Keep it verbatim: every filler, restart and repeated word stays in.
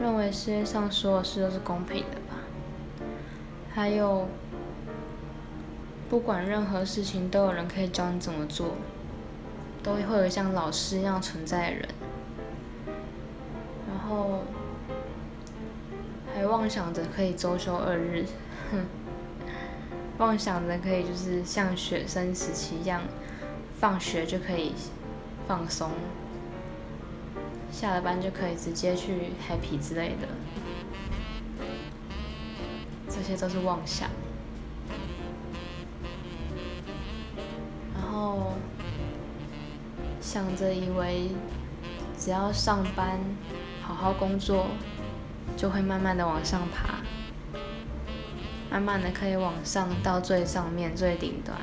认为世界上所有事都是公平的吧。还有，不管任何事情都有人可以教你怎么做，都会有像老师一样存在的人。然后还妄想着可以周休二日，哼，妄想着可以就是像学生时期一样，放学就可以放松。下了班就可以直接去 happy 之类的，这些都是妄想。然后想着以为只要上班好好工作，就会慢慢的往上爬，慢慢的可以往上到最上面最顶端。